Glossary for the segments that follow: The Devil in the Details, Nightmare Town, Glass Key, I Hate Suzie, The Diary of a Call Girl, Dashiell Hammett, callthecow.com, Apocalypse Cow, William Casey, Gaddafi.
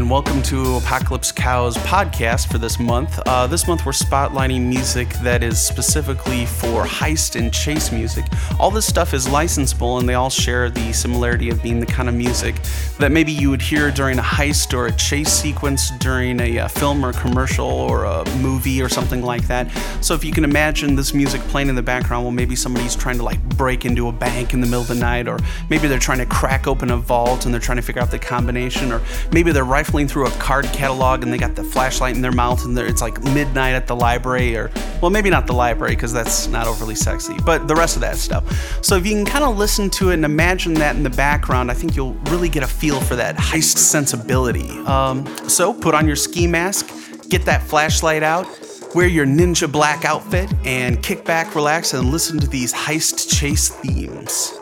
and welcome to Apocalypse Cow's podcast for this month. This month we're spotlighting music that is specifically for heist and chase music. All this stuff is licensable, and they all share the similarity of being the kind of music that maybe you would hear during a heist or a chase sequence during a film or commercial or a movie or something like that. So if you can imagine this music playing in the background, well, maybe somebody's trying to break into a bank in the middle of the night, or maybe they're trying to crack open a vault and they're trying to figure out the combination, or maybe they're rifling through a card catalog and they got the flashlight in their mouth and it's like midnight at the library, or, well, maybe not the library because that's not overly sexy, but the rest of that stuff. So if you can kind of listen to it and imagine that in the background, I think you'll really get a feel for that heist sensibility. So put on your ski mask, get that flashlight out, wear your ninja black outfit, and kick back, relax, and listen to these heist chase themes.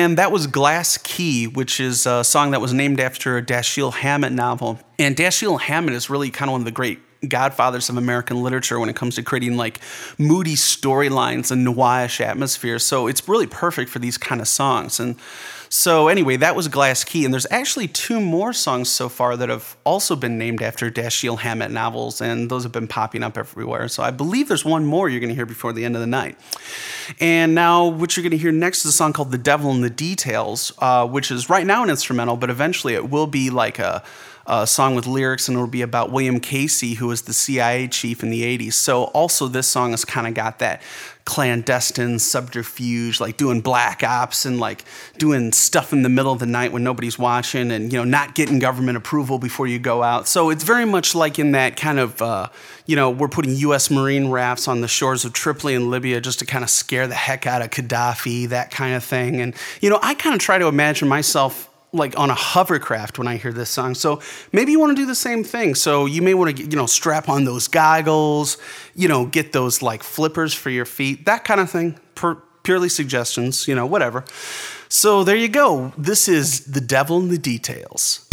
And that was Glass Key, which is a song that was named after a Dashiell Hammett novel. And Dashiell Hammett is really kind of one of the great godfathers of American literature when it comes to creating like moody storylines and noirish atmosphere. So it's really perfect for these kind of songs. And so anyway, that was Glass Key. And there's actually two more songs so far that have also been named after Dashiell Hammett novels, and those have been popping up everywhere. So I believe there's one more you're going to hear before the end of the night. And now what you're going to hear next is a song called The Devil in the Details, which is right now an instrumental, but eventually it will be like a song with lyrics, and it'll be about William Casey, who was the CIA chief in the 80s. So also this song has kind of got that clandestine subterfuge, like doing black ops and like doing stuff in the middle of the night when nobody's watching and, you know, not getting government approval before you go out. So it's very much like in that kind of, you know, we're putting U.S. Marine rafts on the shores of Tripoli and Libya just to kind of scare the heck out of Gaddafi, that kind of thing. And, you know, I kind of try to imagine myself like on a hovercraft when I hear this song. So maybe you want to do the same thing. So you may want to, you know, strap on those goggles, you know, get those like flippers for your feet, that kind of thing. Purely suggestions, you know, whatever. So there you go. This is The Devil in the Details.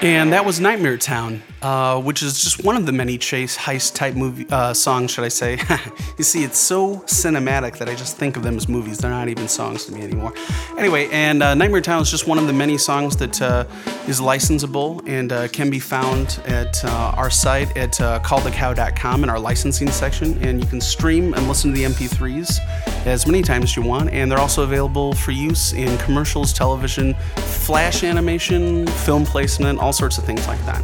And that was Nightmare Town, which is just one of the many chase heist type movie songs, should I say. You see, it's so cinematic that I just think of them as movies. They're not even songs to me anymore. Anyway, and Nightmare Town is just one of the many songs that is licensable and can be found at our site at callthecow.com in our licensing section. And you can stream and listen to the MP3s as many times as you want. And they're also available for use in commercials, television, flash animation, film placement, all sorts of things like that.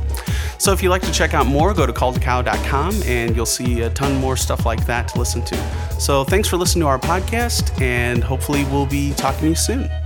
So if you'd like to check out more, go to callthecow.com and you'll see a ton more stuff like that to listen to. So thanks for listening to our podcast, and hopefully we'll be talking to you soon.